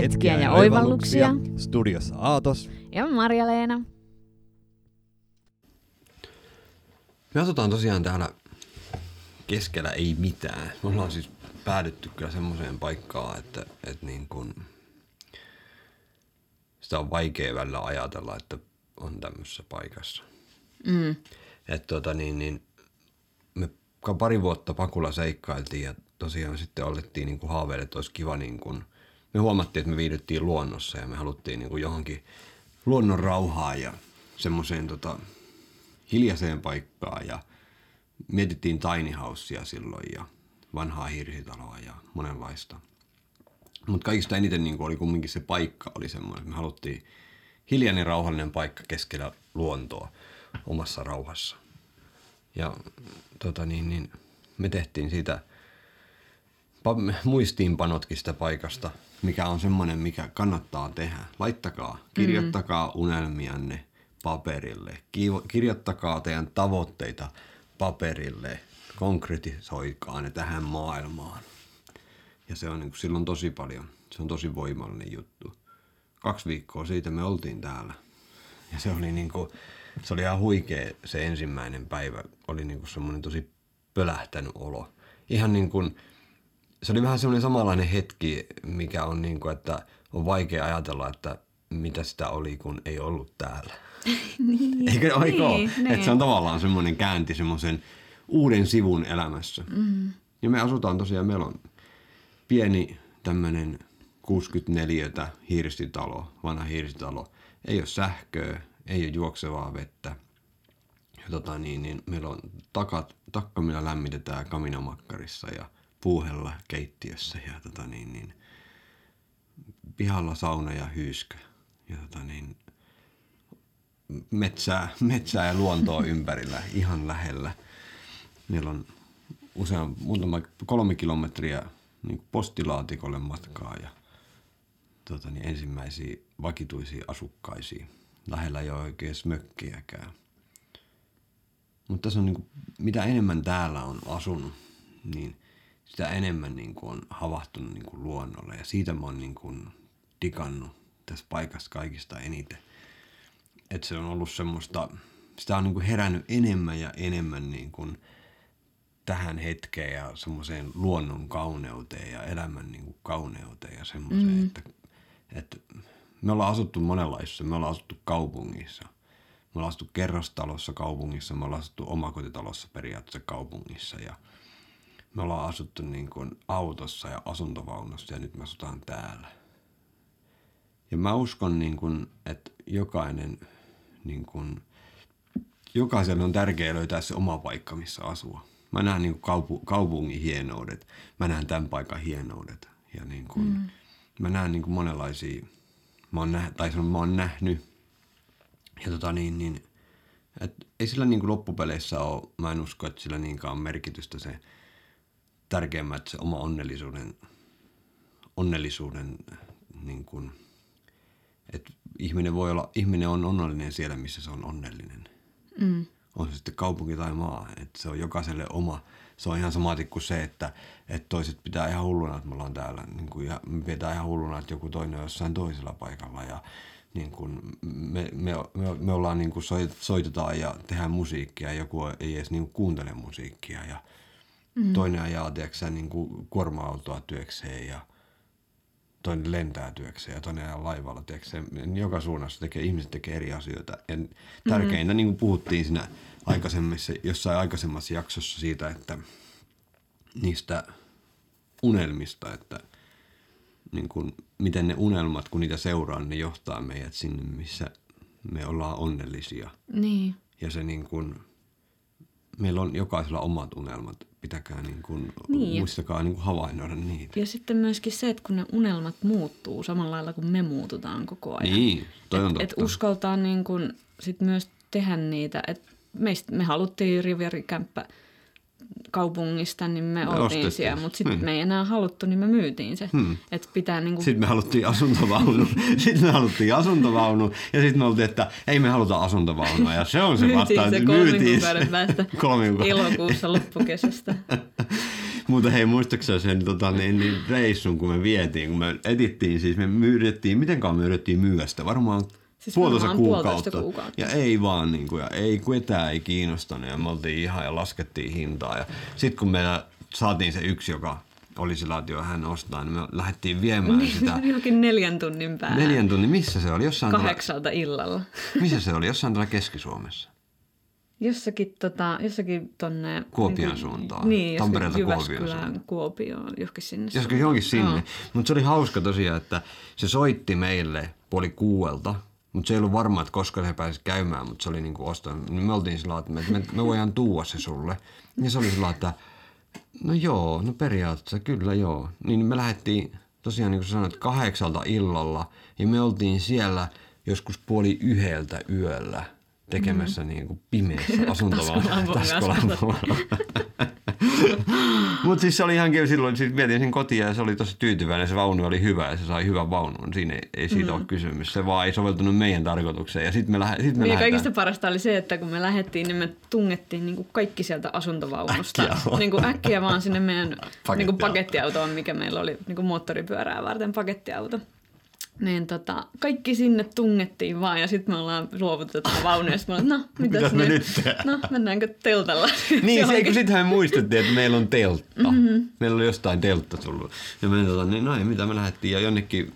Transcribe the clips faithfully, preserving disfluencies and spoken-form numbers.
Hetkiä ja, ja oivalluksia. oivalluksia. Studiossa Aatos. Ja Marjaleena. Me asutaan tosiaan täällä keskellä ei mitään. Me ollaan siis päädytty kyllä semmoiseen paikkaan, että, että niin kun sitä on vaikea välillä ajatella, että on tämmöisessä paikassa. Mm. Että tota niin, niin me pari vuotta Pakulla seikkailtiin ja tosiaan sitten alettiin niin kuin haaveille, että olisi kiva niin kuin, me huomattiin, että me viihdyttiin luonnossa ja me haluttiin niin kuin johonkin luonnon rauhaan ja semmoiseen tota hiljaiseen paikkaan ja mietittiin tiny housea silloin ja vanhaa hirsitaloa ja monenlaista. Mutta kaikista eniten niin kuin oli kumminkin se paikka oli semmoinen, että me haluttiin hiljainen rauhallinen paikka keskellä luontoa omassa rauhassa. Ja tota niin, niin me tehtiin siitä muistiinpanotkin sitä paikasta, mikä on semmoinen, mikä kannattaa tehdä. Laittakaa, kirjoittakaa mm-hmm. unelmianne paperille, kirjoittakaa teidän tavoitteita paperille, konkretisoikaa ne tähän maailmaan. Ja se on niin kuin, silloin tosi paljon, se on tosi voimallinen juttu. Kaksi viikkoa siitä me oltiin täällä ja se oli niin kuin, se oli ihan huikea se ensimmäinen päivä, oli niin kuin semmoinen tosi pölähtänyt olo. Ihan niin kuin, se oli vähän semmoinen samanlainen hetki, mikä on niin kuin, että on vaikea ajatella, että mitä sitä oli, kun ei ollut täällä. niin, Eikö oiko? Niin, niin. Että se on tavallaan semmoinen käänti semmoisen uuden sivun elämässä. Mm. Ja me asutaan tosiaan, meillä on pieni tämmöinen kuusikymmentäneljä hirsitalo, vanha hirsitalo. Ei ole sähköä, ei ole juoksevaa vettä. Ja tota niin, niin meillä on takat, takka, millä lämmitetään kaminamakkarissa ja puuhella keittiössä ja tota niin, niin pihalla sauna ja hyyskä ja tota niin metsää, metsää ja luontoa ympärillä ihan lähellä. Meillä on usein muutama kolme kilometriä niin postilaatikolle matkaa ja tota niin, ensimmäisiä vakituisia asukkaisia. Lähellä ei ole oikein mökkiäkään. Mutta tässä on niin kuin, mitä enemmän täällä on asunut, niin sitä enemmän niin kuin on havahtunut niin kuin luonnolle ja siitä mä oon niin kuin digannut tässä paikassa kaikista eniten. Että se on ollut semmoista, sitä on niin kuin herännyt enemmän ja enemmän niin kuin tähän hetkeen ja semmoiseen luonnon kauneuteen ja elämän niin kuin kauneuteen ja semmoiseen, mm-hmm. että, että me ollaan asuttu monenlaisissa, me ollaan asuttu kaupungissa. Me ollaan asuttu kerrostalossa kaupungissa, me ollaan asuttu omakotitalossa periaatteessa kaupungissa ja me ollaan asuttu niin kuin autossa ja asuntovaunussa ja nyt me asutaan täällä. Ja mä uskon, niin kuin, että jokainen, niin kuin, jokaiselle on tärkeää löytää se oma paikka, missä asua. Mä näen niin kuin kaupu- kaupungin hienoudet, mä näen tämän paikan hienoudet ja niin kuin, mm. mä näen niin kuin monenlaisia, mä oon, nä- tai sanon, mä oon nähnyt ja tota niin, niin että ei sillä niin kuin loppupeleissä ole, mä en usko, että sillä niinkään on merkitystä se, tärkeimmät se oma onnellisuuden, onnellisuuden niin kuin, että ihminen voi olla, ihminen on onnellinen siellä, missä se on onnellinen. Mm. On se sitten kaupunki tai maa, että se on jokaiselle oma, se on ihan samati kuin se, että, että toiset pitää ihan hulluna, että me ollaan täällä, niin kuin, ja me pitää ihan hulluna, että joku toinen on jossain toisella paikalla ja niin kuin me, me, me, me ollaan niin kuin soitetaan ja tehdään musiikkia, joku ei edes niin kuin kuuntele musiikkia ja Mm. toinen ajaa, tiedätkö, niin kuin kuorma-autoa työkseen ja toinen lentää työkseen ja toinen ajaa laivalla, tiedätkö, joka suunnassa tekee, ihmiset tekee eri asioita. Ja tärkeintä, mm-hmm. niin kuin puhuttiin siinä aikaisemmissa, jossain aikaisemmassa jaksossa siitä, että niistä unelmista, että niin kuin, miten ne unelmat, kun niitä seuraa, ne johtaa meidät sinne, missä me ollaan onnellisia. Niin. Ja se niin kuin, meillä on jokaisella omat unelmat. Pitäkää niin kuin, niin. muistakaa niin kuin havainnoida niitä. Ja sitten myöskin se, että kun ne unelmat muuttuu samalla lailla kuin me muututaan koko ajan. Niin, toi on totta. Että uskaltaa niin kuin sit myös tehdä niitä. Et meistä, me haluttiin rivierikämppä kaupungista, niin me, me oltiin ostettiin siellä, mutta sitten hmm. me ei enää haluttu, niin me myytiin se. Hmm. Et pitää niin kuin... Sitten me haluttiin asuntovaunu, sitten me haluttiin asuntovaunu ja sitten me oltiin, että ei me haluta asuntovaunua ja se on se myytiin vastaan. Se myytiin se kolmen kuukauden päästä elokuussa loppukesästä. Mutta hei, muistaakseni sen tota, niin, niin reissun, kun me vietiin, kun me etittiin, siis me myydettiin, mitenkaan me yritettiin myydä sitä, varmaan siis puolitoista kuukautta. kuukautta. Ja ei vaan, niin kuin, ja ei ketään ei kiinnostanut, ja me oltiin ihan ja laskettiin hintaa. Ja sitten kun me saatiin se yksi, joka oli sillä, että hän ostaa, niin me lähdettiin viemään niin, sitä. Jokin neljän tunnin päähän. Neljän tunnin, missä se oli? Jossain Kahdeksalta tällä... illalla. Missä se oli? Jossain täällä Keski-Suomessa. Jossakin, tota, jossakin tonne... Kuopion niin, suuntaan. Niin, Tampereelta Kuopion suuntaan. Kuopioon, johonkin sinne. Jossakin johonkin sinne. No. Mutta se oli hauska tosiaan, että se soitti meille puoli kuuelta, mutta se ei ollut varma, että koska se pääsi käymään, mutta se oli niinku ostanut. Me oltiin sillä, että me, me, me voidaan tuua se sulle. Ja se oli sillä, että no joo, no periaatteessa kyllä joo. Niin me lähdettiin tosiaan, niin kuin sanoit, kahdeksalta illalla ja me oltiin siellä joskus puoli yhdeltä yöllä tekemässä mm-hmm. niin kuin pimeässä asuntovaltaa. Mutta siis se oli ihan kyllä silloin, siis vietiin sen kotiin ja se oli tosi tyytyväinen. Se vaunu oli hyvä ja se sai hyvän vaunun. Siinä ei, ei siitä mm-hmm. ole kysymys. Se vaan ei soveltunut meidän tarkoitukseen. Ja sitten me, lähe, sit me lähdetään. Kaikista parasta oli se, että kun me lähdettiin, niin me tungettiin niin kuin kaikki sieltä asuntovaunusta. Äkkiä, niin kuin äkkiä vaan sinne meidän niin kuin pakettiautoon, mikä meillä oli niin kuin moottoripyörää varten pakettiauto. Niin tota, kaikki sinne tungettiin vaan ja sitten me ollaan luovutettu vaunuja ja sitten me ollaan, no mitäs, mitäs me nyt? No mennäänkö teltalla? Niin, se, kun sittenhän me muistettiin, että meillä on teltta. Mm-hmm. Meillä oli jostain teltta tullut. Ja me tota, niin, no ei, mitä me lähdettiin ja jonnekin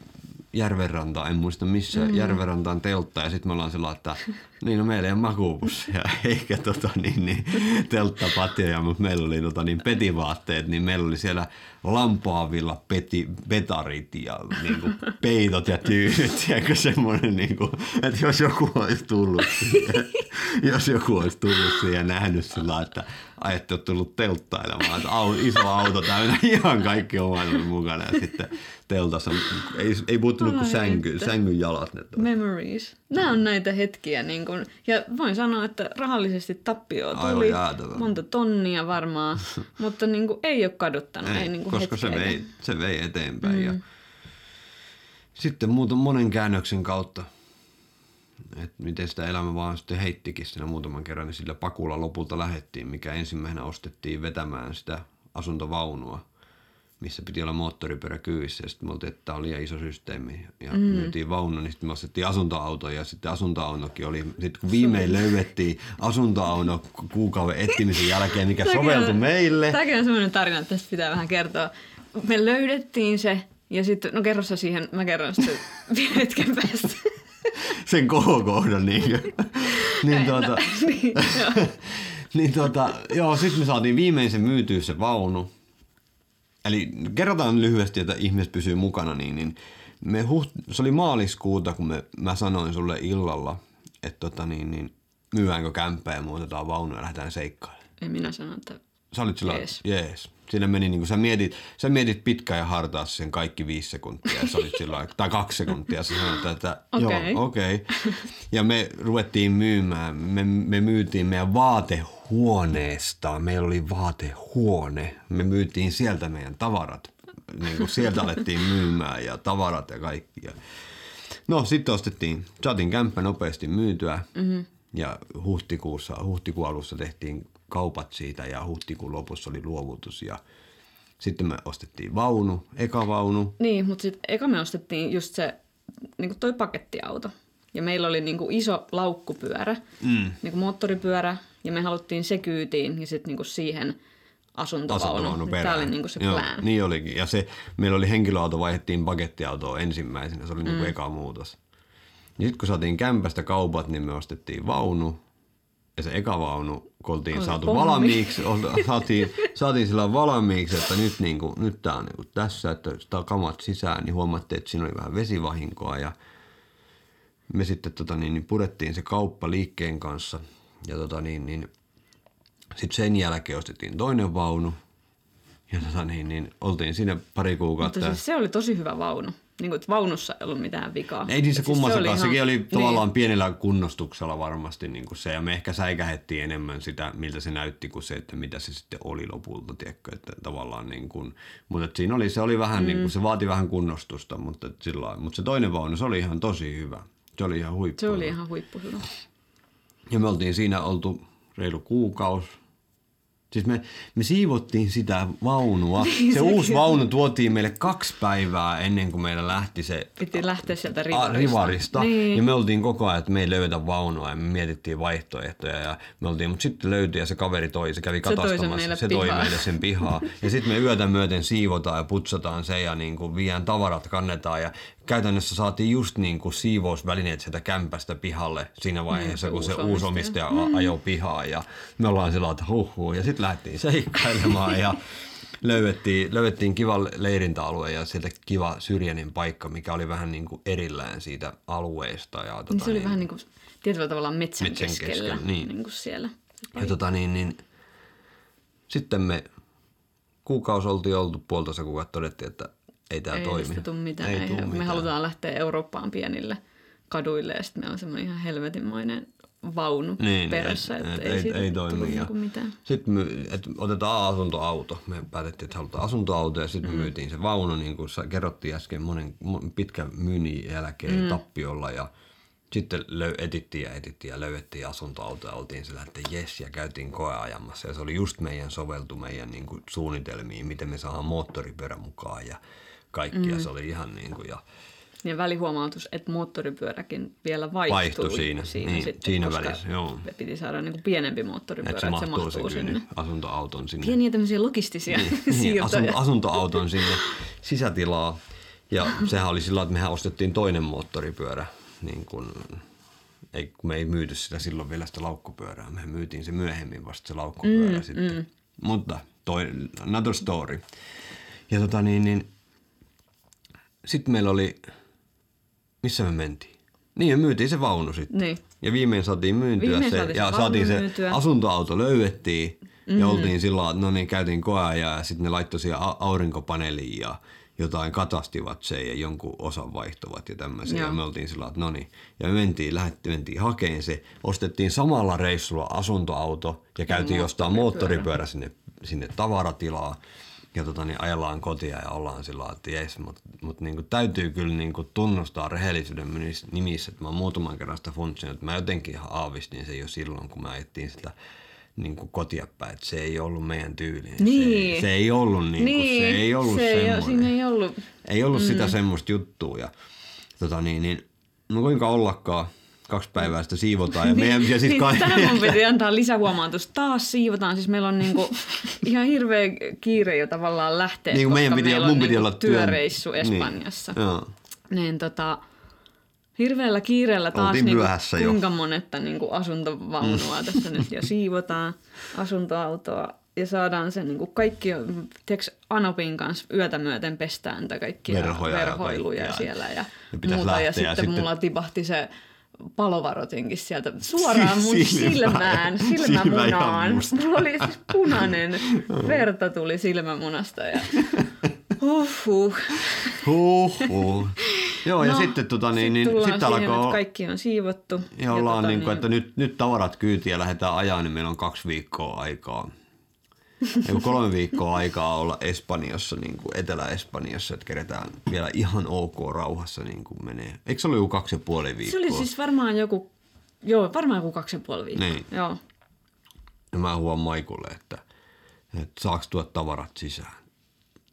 järvenrantaan, en muista missä, mm-hmm. järvenrantaan teltta ja sitten me ollaan sellainen, että niin no meillä ei ole makuupusseja eikä tota, niin, niin, telttapatjoja, mutta meillä oli tota, niin, petivaatteet, niin meillä oli siellä lampaavilla peti, petarit ja niin kuin, peitot ja tyynyt, ja semmoinen, niin kuin, että jos joku olisi tullut siihen, jos joku olisi tullut siihen ja nähnyt sillä, että ajatte ole tullut telttailemaan, että au, iso auto täynnä ihan kaikki omaisuus mukana ja sitten teltassa ei, ei puuttunut kuin sänky, sängyn jalat. Ne Memories. Nämä on näitä hetkiä, niin kuin, ja voin sanoa, että rahallisesti tappioa tuli monta tonnia varmaan, mutta niin kuin, ei ole kaduttanut, ei, ei niin kuin koska se vei, se vei eteenpäin. Mm. Ja sitten muuten monen käännöksen kautta, että miten sitä elämä vaan sitten heittikin siinä muutaman kerran, niin sillä pakulla lopulta lähdettiin, mikä ensimmäisenä ostettiin vetämään sitä asuntovaunua, missä piti olla moottoripyörä kyyvissä, ja sitten me oltiin, että tämä oli liian iso systeemi, ja mm. myytiin vaunu, niin sitten me ostettiin asuntoauto, ja sitten asuntoaunokin oli, sitten kun viimein löydettiin asuntoauno kuukauden etsimisen jälkeen, mikä soveltui meille. Tämäkin on semmoinen tarina, että tästä pitää vähän kertoa. Me löydettiin se, ja sitten, no kerro sä siihen, mä kerron sitä vielä hetken päästä. Sen kohokohdan, niinkö? niin tuota... No, niin, joo. niin tuota, joo, sitten me saatiin viimeisen myytyä se vaunu. Eli kerrotaan lyhyesti, että ihmiset pysyy mukana, niin, niin me huht- se oli maaliskuuta, kun me, mä sanoin sulle illalla, että tota niin, niin, myydäänkö kämppää ja muutetaan vaunu ja lähdetään seikkailemaan. Ei minä sanon, että sä olit sillä, jees. jees. Siinä meni niin kuin sä mietit, sä mietit pitkään ja hartaasti sen kaikki viisi sekuntia ja sä olit sillä, tai kaksi sekuntia ja sä sanoit, että joo, okei. Okay. Ja me ruvettiin myymään, me, me myytiin meidän vaatehuoneesta. Huoneesta. Meillä oli vaatehuone. Me myytiin sieltä meidän tavarat. Niin kuin sieltä alettiin myymään ja tavarat ja kaikki. No sitten ostettiin, saatiin kämppä nopeasti myytyä mm-hmm. ja huhtikuussa, huhtikuun alussa tehtiin kaupat siitä ja huhtikuun lopussa oli luovutus ja sitten me ostettiin vaunu, eka vaunu. Niin, mutta sitten eka me ostettiin just se, niin kuin toi pakettiauto. Ja meillä oli niin kuin iso laukkupyörä, mm. niin kuin moottoripyörä, ja me haluttiin se kyytiin ja sitten niinku siihen asuntovaunu. Tämä oli niinku se plan. Niin olikin. Ja se, meillä oli henkilöauto, vaihdettiin pakettiautoon ensimmäisenä. Se oli mm. niinku eka muutos. Ja sitten kun saatiin kämpästä kaupat, niin me ostettiin vaunu. Ja se eka vaunu, kun oltiin oli saatu pommi. valmiiksi, saatiin, saatiin sillä valmiiksi, että nyt, niinku, nyt tämä on niinku tässä, että sitä kamat sisään, niin huomattiin, että siinä oli vähän vesivahinkoa. Ja me sitten tota, niin, niin purettiin se kauppa liikkeen kanssa. Ja tota niin, niin sitten sen jälkeen ostettiin toinen vaunu ja tota niin, niin oltiin siinä pari kuukautta. Mutta siis se oli tosi hyvä vaunu. Niin kuin, vaunussa ei ollut mitään vikaa. Ei niissä kummassakaan. Siis se sekin ihan... oli tavallaan niin. pienellä kunnostuksella varmasti niin kuin se. Ja me ehkä säikähettiin enemmän sitä, miltä se näytti, kuin se, että mitä se sitten oli lopulta. Tiedätkö, että tavallaan niin kuin, mutta että siinä oli, se oli vähän mm. niin kuin, se vaati vähän kunnostusta, mutta, sillä, mutta se toinen vaunu, se oli ihan tosi hyvä. Se oli ihan huippu. Se oli ihan huippu hyvä. Ja me oltiin siinä oltu reilu kuukausi Siis me, me siivottiin sitä vaunua. Se uusi vaunu tuotiin meille kaksi päivää ennen kuin meillä lähti se... Piti lähteä sieltä rivarista. A, rivarista. Niin. Ja me oltiin koko ajan, että me ei löydetä vaunua ja me mietittiin vaihtoehtoja. Ja me oltiin, mutta sitten löytyi ja se kaveri toi, se kävi katastamassa. Se toi meille sen pihaa. Ja sitten me yötä myöten siivotaan ja putsataan se ja niin kuin viedään tavarat, kannetaan. Ja käytännössä saatiin just niin kuin siivousvälineet sieltä kämpästä pihalle siinä vaiheessa, mm, kun se uusi omistaja mm. ajoi pihaa. Ja me ollaan sillä lailla, huhhuh. Ja sitten lähdettiin seikkailemaan ja löydettiin, löydettiin kiva leirintäalue ja sieltä kiva syrjäinen paikka, mikä oli vähän niin kuin erillään siitä alueesta. Ja, niin tota, se oli niin, vähän niin kuin tietyllä tavalla metsän, metsän keskellä, keskellä niin. Niin kuin siellä. Ja tota, niin, niin, sitten me kuukausi oltiin oltu puolitoista kuukautta, todettiin, että ei tämä ei toimi. Ei tule mitään. Ei tule me mitään. Halutaan lähteä Eurooppaan pienille kaduille ja sitten meillä on semmoinen ihan helvetinmainen vaunu niin, perässä, et, et, et, ei, ei toimi. Niinku mitään. Sitten me, et, otetaan asuntoauto. Me päätettiin, että halutaan asuntoauto ja sitten mm. me myytiin se vaunu, niin kuin kerrottiin äsken, monen, pitkän myynnin jälkeen mm. tappiolla ja sitten löy- etittiin ja etittiin ja löydettiin asuntoauto ja oltiin sillä, että jes, ja käytiin koeajamassa ja se oli just meidän soveltu meidän niin kuin suunnitelmiin, miten me saadaan moottoripyörä mukaan ja kaikki ja mm. se oli ihan niin kuin... Ja, ja välihuomautus, että moottoripyöräkin vielä vaihtui, vaihtui siinä, siinä, niin, sitten, siinä välissä, joo. Piti saada niin kuin pienempi moottoripyörä, että se, että se mahtuu se sinne. Asuntoauton sinne. Pieniä tämmöisiä logistisia niin, siirtoja. Niin, asuntoauton sinne sisätilaa ja sehän oli sillä, että mehän ostettiin toinen moottoripyörä. Niin kun, ei, kun me ei myyty sitä silloin vielä sitä laukkupyörää. Me myytiin se myöhemmin vasta se laukkupyörä mm, sitten. Mm. Mutta toi, another story. Ja tota niin, niin sitten meillä oli... Missä me mentiin? Niin, me myytiin se vaunu sitten. Niin. Ja viimein saatiin myyntyä viimein se, se ja saatiin se myytyä. Asuntoauto löydettiin. Mm-hmm. Ja oltiin sillä lailla, no niin, käytiin koeajaa ja sitten ne laittoi siihen aurinkopaneeliin ja jotain katastivat se ja jonkun osan vaihtuvat ja tämmöisiä. Ja me oltiin sillä lailla, no niin. Ja me mentiin, lähdettiin, mentiin hakeen se. Ostettiin samalla reissulla asuntoauto ja käytiin ja jostain moottoripyörä sinne, sinne tavaratilaan. Ja tota, niin ajellaan kotia ja ollaan sillä lailla, että jes, mutta mut, niin täytyy kyllä niin kuin tunnustaa rehellisyyden nimissä, että mä oon muutaman kerran sitä funtsinut, että mä jotenkin ihan aavistin se jo silloin, kun me ajettiin sitä niin kuin kotia päin, että se ei ollut meidän tyyliin. Niin. Se, se ei ollut niin kuin, niin. se ei ollut se semmoinen. Ei, ei ollut, ei ollut mm. sitä semmoista juttua ja tota niin, niin no kuinka ollakaan. Kaksi päivää sitä siivotaan. Ja meidän, ja siis kai... Tähän mun piti antaa lisähuomautus. Taas siivotaan. Siis meillä on niinku ihan hirveä kiire jo tavallaan lähteä, niin koska meidän piti, meillä on piti niinku työreissu Espanjassa. Niin. niin tota, hirveällä kiireellä taas niinku, kuinka monetta niinku asuntovaunua mm. tässä nyt ja siivotaan asuntoautoa. Ja saadaan sen niinku kaikki, tiedätkö, Anopin kanssa yötä myöten pestään kaikkia verhoja verhoiluja ja siellä ja, ja muuta. Ja sitten, ja sitten mulla tipahti se... palovarotinkin sieltä suoraan mun silmään, silmämunaan. Mulla oli siis punainen, verta tuli silmämunasta ja huhhuh. Huhhuh. Joo, ja no, sitten tota niin... Sitten tullaan sit siihen, alkaa... että kaikki on siivottu. Ja ollaan tota, niin kuin, niin... että nyt, nyt tavarat kyytiä lähdetään ajaa, niin meillä on kaksi viikkoa aikaa. Eiku kolme viikkoa aikaa olla Espanjassa, niin kuin Etelä-Espanjassa, että keretään vielä ihan ok rauhassa niin kuin menee. Eikö se ollut joku kaksi ja puoli viikkoa? Se oli siis varmaan joku, joo, varmaan joku kaksi ja puoli viikkoa. Niin. Joo. Ja mä huon Maikulle, että, että saaks tuoda tavarat sisään.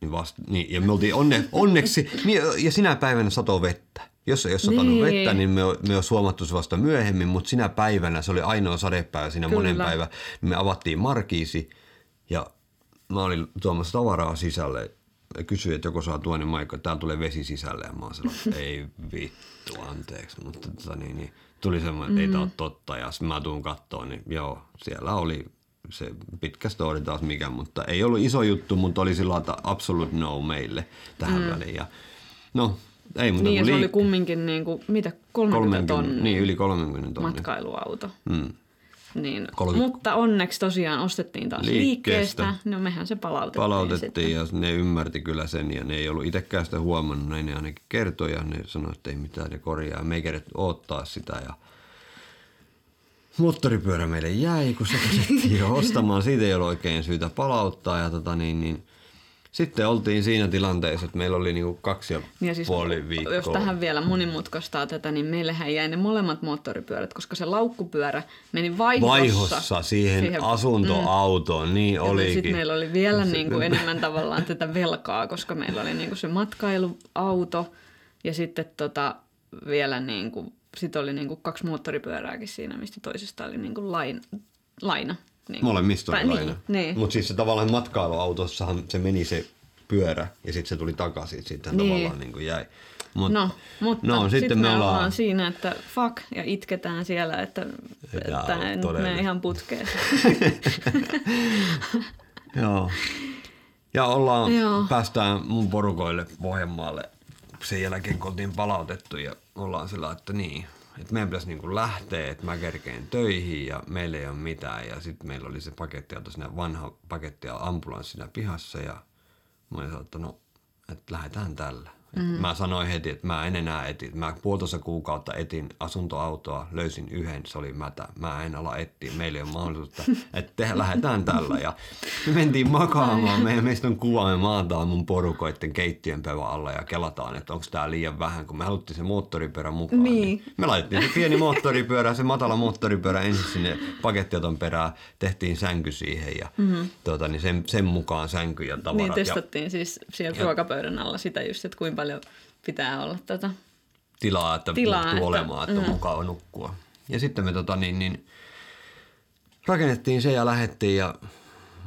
Niin vasta, niin, ja me oltiin onne, onneksi, ja sinä päivänä satoi vettä. Jos ei ole satanut niin. vettä, niin me, me on suomattu se vasta myöhemmin, mutta sinä päivänä, se oli ainoa sadepäivä siinä Kyllä. monen päivä, niin me avattiin markiisi. Ja mä olin tuomassa tavaraa sisälle ja kysyin, että joko saa tuonne Maikko, että täällä tulee vesi sisälle. Ja mä oon sanonut, että ei vittu, anteeksi. Mutta tota, niin, niin, tuli semmoinen, että mm. ei tää ole totta. Ja mä tuun kattoon, niin joo, siellä oli se pitkä story taas mikä, mutta ei ollut iso juttu, mutta oli sillä lailla absolute no meille tähän mm. väliin. Ja, no, ei muuta. Niin ja se liik- oli kumminkin niin kuin, mitä, kolmekymmentä tonnia Niin, yli kolmekymmentä tonnia Matkailuauto. Mm. Niin, kolme... Mutta onneksi tosiaan ostettiin taas liikkeestä, liikkeestä. No mehän se palautettiin. Palautettiin ja ne ymmärti kyllä sen ja ne ei ollut itsekään sitä huomannut. Ne, ne ainakin kertoi ja ne sanoi, että ei mitään, ne korjaa. Me ei keretty odottaa sitä ja moottoripyörä meille jäi, kun se käsittiin jo ostamaan. Siitä ei ole oikein syytä palauttaa ja tota niin, niin Sitten oltiin siinä tilanteessa, että meillä oli niinku kaksi ja, ja siis, puoli viikkoa. Jos tähän vielä monimutkaistaa tätä, niin meillähän jäi ne molemmat moottoripyörät, koska se laukkupyörä meni vaihossa. Vaihossa siihen, siihen asuntoautoon, mm. niin ja olikin. Sitten meillä oli vielä niinku enemmän tavallaan tätä velkaa, koska meillä oli niinku se matkailuauto ja sitten tota vielä niinku, sit oli niinku kaksi moottoripyörääkin siinä, mistä toisesta oli niinku lain, laina. Niin. Molemmista oli laina. Niin, niin. Mutta siis se tavallaan matkailuautossahan se meni se pyörä ja sitten se tuli takaisin. Sitten niin. tavallaan niin kuin jäi. Mut, no, mutta no, sitten, sitten me ollaan... ollaan siinä, että fuck ja itketään siellä, että, että nyt menee ihan putkeen. Joo. Ja ollaan, Joo. päästään mun porukoille Pohjanmaalle sen jälkeen, kun oltiin palautettu ja ollaan sillä, että niin... Että meidän pitäisi niinku lähteä, että mä kerkeen töihin ja meillä ei ole mitään. Ja sitten meillä oli se pakettiauto siinä, vanha pakettiauto ambulanssi siinä pihassa. Ja mä olin sanonut, että no, että lähdetään tällä. Mm. Mä sanoin heti, että mä en enää eti. Mä puolitoista kuukautta etin asuntoautoa, löysin yhden, se oli mätä. Mä en ala etsiä, meillä ei ole mahdollisuutta, että lähdetään tällä. Ja me mentiin makaamaan, me, meistä on kuva, me maataan mun porukoiden keittiön pöydän alla ja kelataan, että onko tää liian vähän, kun me haluttiin se moottoripyörä mukaan. Niin. Niin me laitettiin se pieni moottoripyörä, se matala moottoripyörä ensin sinne pakettiauton perään, tehtiin sänky siihen ja mm-hmm. tuota, niin sen, sen mukaan sänky ja tavarat. Niin testattiin ja, siis siellä ja, ruokapöydän alla sitä just, että kuinka paljon pitää olla tätä tilaa, että Tilaa, puhuttuu että, olemaan, että mm. on mukava nukkua. Ja sitten me tota, niin, niin, rakennettiin se ja lähdettiin ja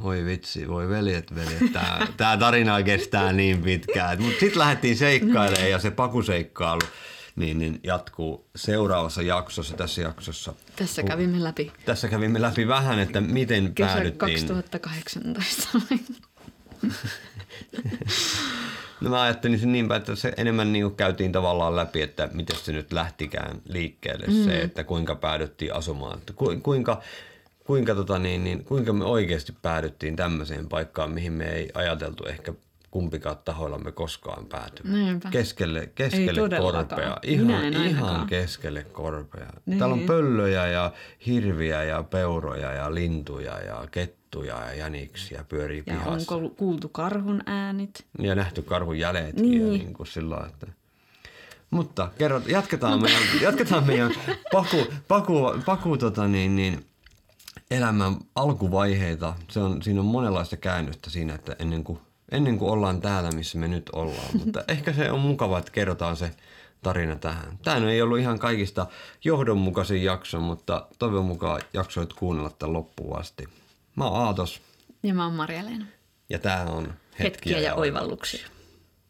voi vitsi, voi veljet, veljet, tää, tää tarina kestää niin pitkään. Mutta sitten lähdettiin seikkailemaan ja se pakuseikkailu niin, niin jatkuu seuraavassa jaksossa, tässä jaksossa. Tässä kävimme läpi. Tässä kävimme läpi vähän, että miten Kesä päädyttiin. Kesä kaksituhattakahdeksantoista. No mä ajattelin sen niinpä, että se enemmän niin käytiin tavallaan läpi, että miten se nyt lähtikään liikkeelle mm. se, että kuinka päädyttiin asumaan. Ku, kuinka, kuinka, tota niin, niin, kuinka me oikeasti päädyttiin tämmöiseen paikkaan, mihin me ei ajateltu ehkä kumpikaan tahoillamme koskaan päätyä. Keskelle, keskelle korpea. Ihan, ihan keskelle korpea. Niin. Täällä on pöllöjä ja hirviä ja peuroja ja lintuja ja kettuja. Ja jäniksiä pyörii ja pihassa. Onko kuultu karhun äänit? Ja nähty karhun jäljetkin niin. ja niin kuin sillä, että... Mutta kerrot, jatketaan, Mut... meidän, jatketaan meidän paku, paku, paku tota niin, niin, elämän alkuvaiheita. Se on, siinä on monenlaista käännystä siinä, että ennen kuin, ennen kuin ollaan täällä, missä me nyt ollaan. Mutta ehkä se on mukavaa, että kerrotaan se tarina tähän. Tämä ei ollut ihan kaikista johdonmukaisin jakso, mutta toivon mukaan jaksoit kuunnella tämän loppuun asti. Mä oon Aatos. Ja mä oon Marjaleena. Ja tää on Hetkiä, Hetkiä ja, ja oivalluksia.